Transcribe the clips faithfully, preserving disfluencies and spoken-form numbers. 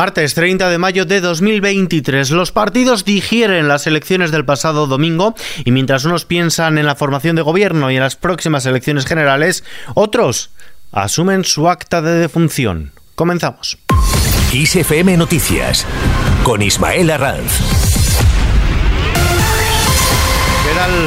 Martes treinta de mayo de dos mil veintitrés. Los partidos digieren las elecciones del pasado domingo y mientras unos piensan en la formación de gobierno y en las próximas elecciones generales, otros asumen su acta de defunción. Comenzamos. Kiss F M Noticias con Ismael Arranz.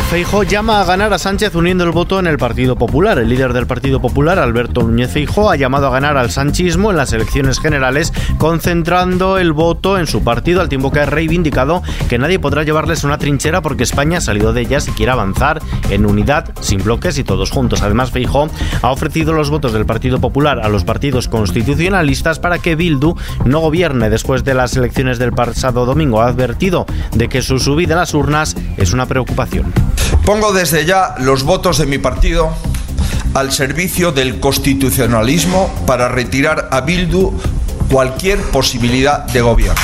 Feijóo llama a ganar a Sánchez uniendo el voto en el Partido Popular. El líder del Partido Popular, Alberto Núñez Feijóo, ha llamado a ganar al sanchismo en las elecciones generales, concentrando el voto en su partido, al tiempo que ha reivindicado que nadie podrá llevarles una trinchera porque España ha salido de ella si quiere avanzar en unidad, sin bloques y todos juntos. Además, Feijóo ha ofrecido los votos del Partido Popular a los partidos constitucionalistas para que Bildu no gobierne después de las elecciones del pasado domingo. Ha advertido de que su subida a las urnas es una preocupación. Pongo desde ya los votos de mi partido al servicio del constitucionalismo para retirar a Bildu cualquier posibilidad de gobierno.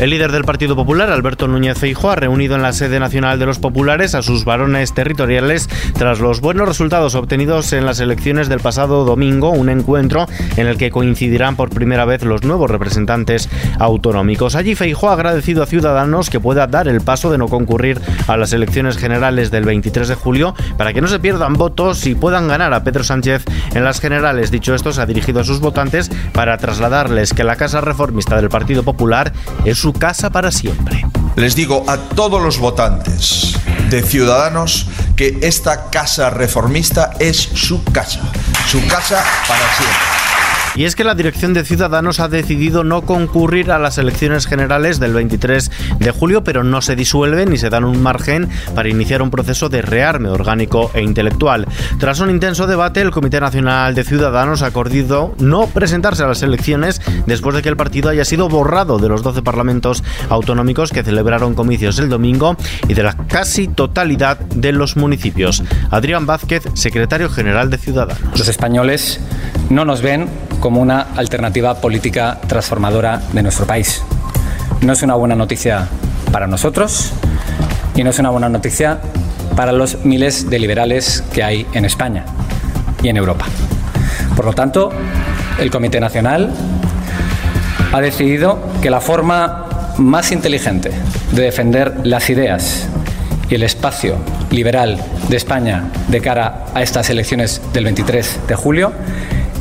El líder del Partido Popular, Alberto Núñez Feijóo, ha reunido en la sede nacional de los populares a sus varones territoriales tras los buenos resultados obtenidos en las elecciones del pasado domingo, un encuentro en el que coincidirán por primera vez los nuevos representantes autonómicos. Allí Feijóo ha agradecido a Ciudadanos que pueda dar el paso de no concurrir a las elecciones generales del veintitrés de julio para que no se pierdan votos y puedan ganar a Pedro Sánchez en las generales. Dicho esto, se ha dirigido a sus votantes para trasladarles que la Casa Reformista del Partido Popular es su casa para siempre. Les digo a todos los votantes de Ciudadanos que esta casa reformista es su casa, su casa para siempre. Y es que la dirección de Ciudadanos ha decidido no concurrir a las elecciones generales del veintitrés de julio, pero no se disuelven ni se dan un margen para iniciar un proceso de rearme orgánico e intelectual. Tras un intenso debate, el Comité Nacional de Ciudadanos ha acordado no presentarse a las elecciones después de que el partido haya sido borrado de los doce parlamentos autonómicos que celebraron comicios el domingo y de la casi totalidad de los municipios. Adrián Vázquez, secretario general de Ciudadanos. Los españoles no nos ven como una alternativa política transformadora de nuestro país. No es una buena noticia para nosotros y no es una buena noticia para los miles de liberales que hay en España y en Europa. Por lo tanto, el Comité Nacional ha decidido que la forma más inteligente de defender las ideas y el espacio liberal de España de cara a estas elecciones del veintitrés de julio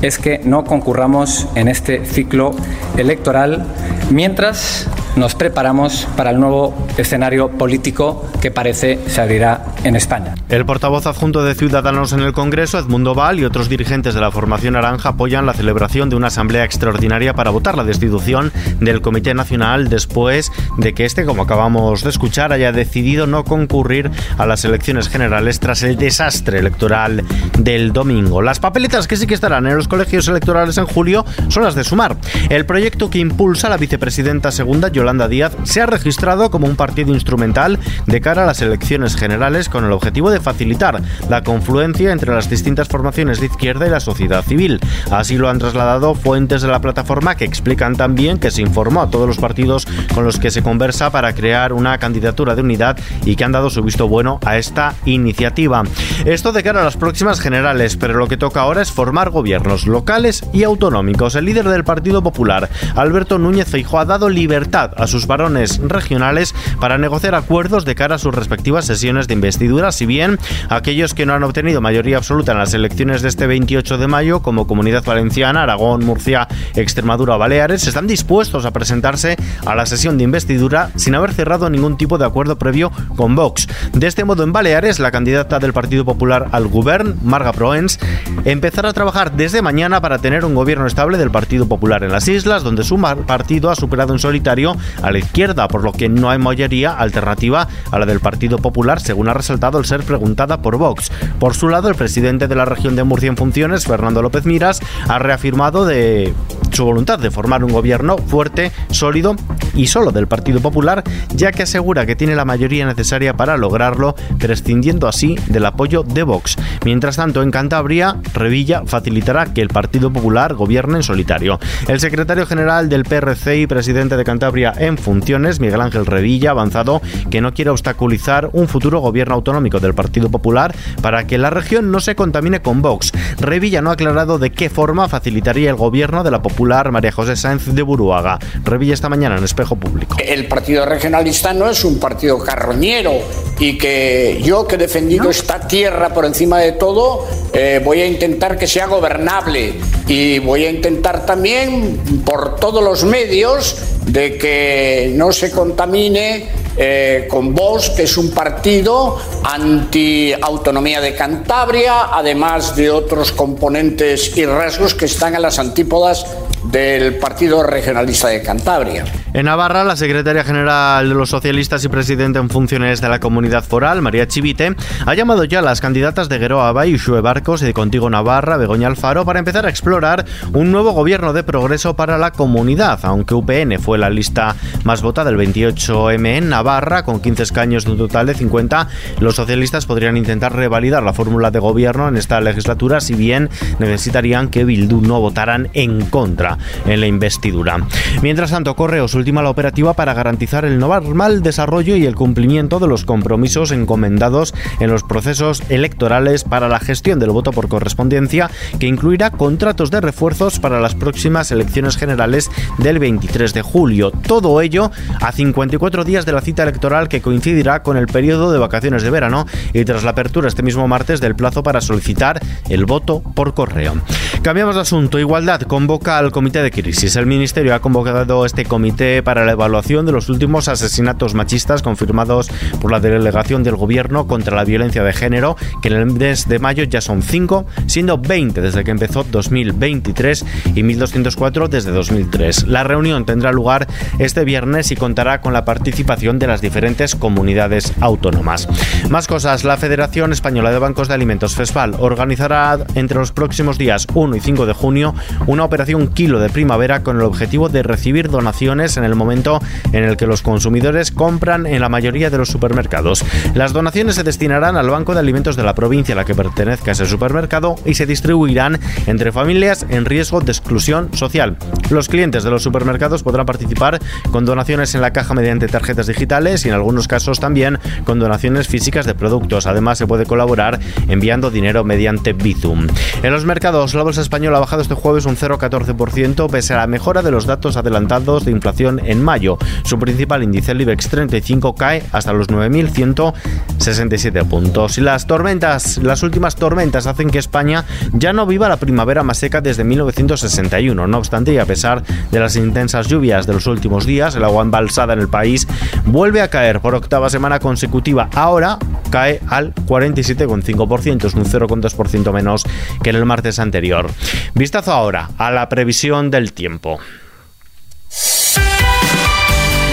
es que no concurramos en este ciclo electoral mientras nos preparamos para el nuevo escenario político que parece se abrirá en España. El portavoz adjunto de Ciudadanos en el Congreso, Edmundo Val, y otros dirigentes de la formación naranja apoyan la celebración de una asamblea extraordinaria para votar la destitución del Comité Nacional después de que este, como acabamos de escuchar, haya decidido no concurrir a las elecciones generales tras el desastre electoral del domingo. Las papeletas que sí que estarán en los colegios electorales en julio son las de Sumar. El proyecto que impulsa la vicepresidenta segunda, Yolanda Yolanda Díaz, se ha registrado como un partido instrumental de cara a las elecciones generales con el objetivo de facilitar la confluencia entre las distintas formaciones de izquierda y la sociedad civil. Así lo han trasladado fuentes de la plataforma que explican también que se informó a todos los partidos con los que se conversa para crear una candidatura de unidad y que han dado su visto bueno a esta iniciativa. Esto de cara a las próximas generales, pero lo que toca ahora es formar gobiernos locales y autonómicos. El líder del Partido Popular, Alberto Núñez Feijóo, ha dado libertad a sus varones regionales para negociar acuerdos de cara a sus respectivas sesiones de investidura, si bien aquellos que no han obtenido mayoría absoluta en las elecciones de este veintiocho de mayo, como Comunidad Valenciana, Aragón, Murcia, Extremadura o Baleares, están dispuestos a presentarse a la sesión de investidura sin haber cerrado ningún tipo de acuerdo previo con Vox. De este modo, en Baleares, la candidata del Partido Popular al Govern, Marga Prohens, empezará a trabajar desde mañana para tener un gobierno estable del Partido Popular en las islas, donde su partido ha superado en solitario a la izquierda, por lo que no hay mayoría alternativa a la del Partido Popular, según ha resaltado al ser preguntada por Vox. Por su lado, el presidente de la región de Murcia en funciones, Fernando López Miras, ha reafirmado de su voluntad de formar un gobierno fuerte, sólido y solo del Partido Popular, ya que asegura que tiene la mayoría necesaria para lograrlo, prescindiendo así del apoyo de Vox. Mientras tanto, en Cantabria, Revilla facilitará que el Partido Popular gobierne en solitario. El secretario general del P R C y presidente de Cantabria en funciones, Miguel Ángel Revilla, ha avanzado que no quiere obstaculizar un futuro gobierno autonómico del Partido Popular para que la región no se contamine con Vox. Revilla no ha aclarado de qué forma facilitaría el gobierno de la Popular Popular, María José Sáenz de Buruaga. Revilla esta mañana en Espejo Público. El Partido Regionalista no es un partido carroñero, y que yo, que he defendido no. esta tierra por encima de todo, eh, voy a intentar que sea gobernable, y voy a intentar también por todos los medios de que no se contamine eh, con Vox, que es un partido anti-autonomía de Cantabria, además de otros componentes y rasgos que están a las antípodas del Partido Regionalista de Cantabria. En Navarra, la secretaria general de los socialistas y presidenta en funciones de la comunidad foral, María Chivite, ha llamado ya a las candidatas de Geroa Bai, Uxue Barcos y de Contigo Navarra, Begoña Alfaro, para empezar a explorar un nuevo gobierno de progreso para la comunidad. Aunque U P N fue la lista más votada, el veintiocho eme en Navarra, con quince escaños de un total de cincuenta, los socialistas podrían intentar revalidar la fórmula de gobierno en esta legislatura, si bien necesitarían que Bildu no votaran en contra en la investidura. Mientras tanto, Correos ultima la operativa para garantizar el normal desarrollo y el cumplimiento de los compromisos encomendados en los procesos electorales para la gestión del voto por correspondencia, que incluirá contratos de refuerzos para las próximas elecciones generales del veintitrés de julio. Todo ello a cincuenta y cuatro días de la cita electoral, que coincidirá con el periodo de vacaciones de verano y tras la apertura este mismo martes del plazo para solicitar el voto por correo. Cambiamos de asunto. Igualdad convoca al Comité de Crisis. El Ministerio ha convocado este comité para la evaluación de los últimos asesinatos machistas confirmados por la delegación del Gobierno contra la violencia de género, que en el mes de mayo ya son cinco, siendo veinte desde que empezó dos mil veintitrés y mil doscientos cuatro desde dos mil tres. La reunión tendrá lugar este viernes y contará con la participación de las diferentes comunidades autónomas. Más cosas. La Federación Española de Bancos de Alimentos, FESBAL, organizará entre los próximos días uno y cinco de junio una operación Kilo de primavera, con el objetivo de recibir donaciones en el momento en el que los consumidores compran en la mayoría de los supermercados. Las donaciones se destinarán al Banco de Alimentos de la provincia a la que pertenezca ese supermercado y se distribuirán entre familias en riesgo de exclusión social. Los clientes de los supermercados podrán participar con donaciones en la caja mediante tarjetas digitales y en algunos casos también con donaciones físicas de productos. Además, se puede colaborar enviando dinero mediante Bizum. En los mercados, la bolsa española ha bajado este jueves un cero coma catorce por ciento pese a la mejora de los datos adelantados de inflación en mayo. Su principal índice, el IBEX treinta y cinco, cae hasta los nueve mil ciento sesenta y siete puntos. Y las tormentas, las últimas tormentas hacen que España ya no viva la primavera más seca desde mil novecientos sesenta y uno. No obstante, y a pesar de las intensas lluvias de los últimos días, el agua embalsada en el país vuelve a caer por octava semana consecutiva. Ahora cae al cuarenta y siete coma cinco por ciento, es un cero coma dos por ciento menos que en el martes anterior. Vistazo ahora a la previsión del tiempo.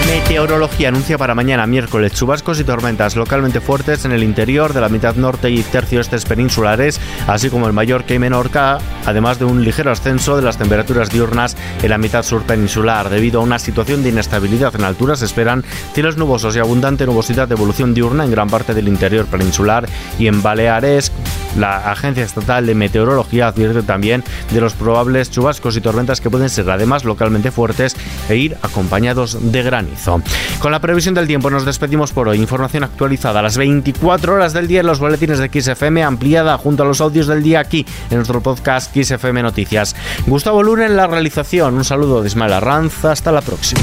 Meteorología anuncia para mañana miércoles chubascos y tormentas localmente fuertes en el interior de la mitad norte y tercio estes peninsulares, así como el Mallorca y Menorca, además de un ligero ascenso de las temperaturas diurnas en la mitad sur peninsular. Debido a una situación de inestabilidad en alturas, se esperan cielos nubosos y abundante nubosidad de evolución diurna en gran parte del interior peninsular y en Baleares. La Agencia Estatal de Meteorología advierte también de los probables chubascos y tormentas, que pueden ser además localmente fuertes e ir acompañados de granizo. Con la previsión del tiempo nos despedimos por hoy. Información actualizada a las veinticuatro horas del día en los boletines de Kiss F M, ampliada junto a los audios del día aquí en nuestro podcast Kiss F M Noticias. Gustavo Luna en la realización. Un saludo de Ismael Arranz. Hasta la próxima.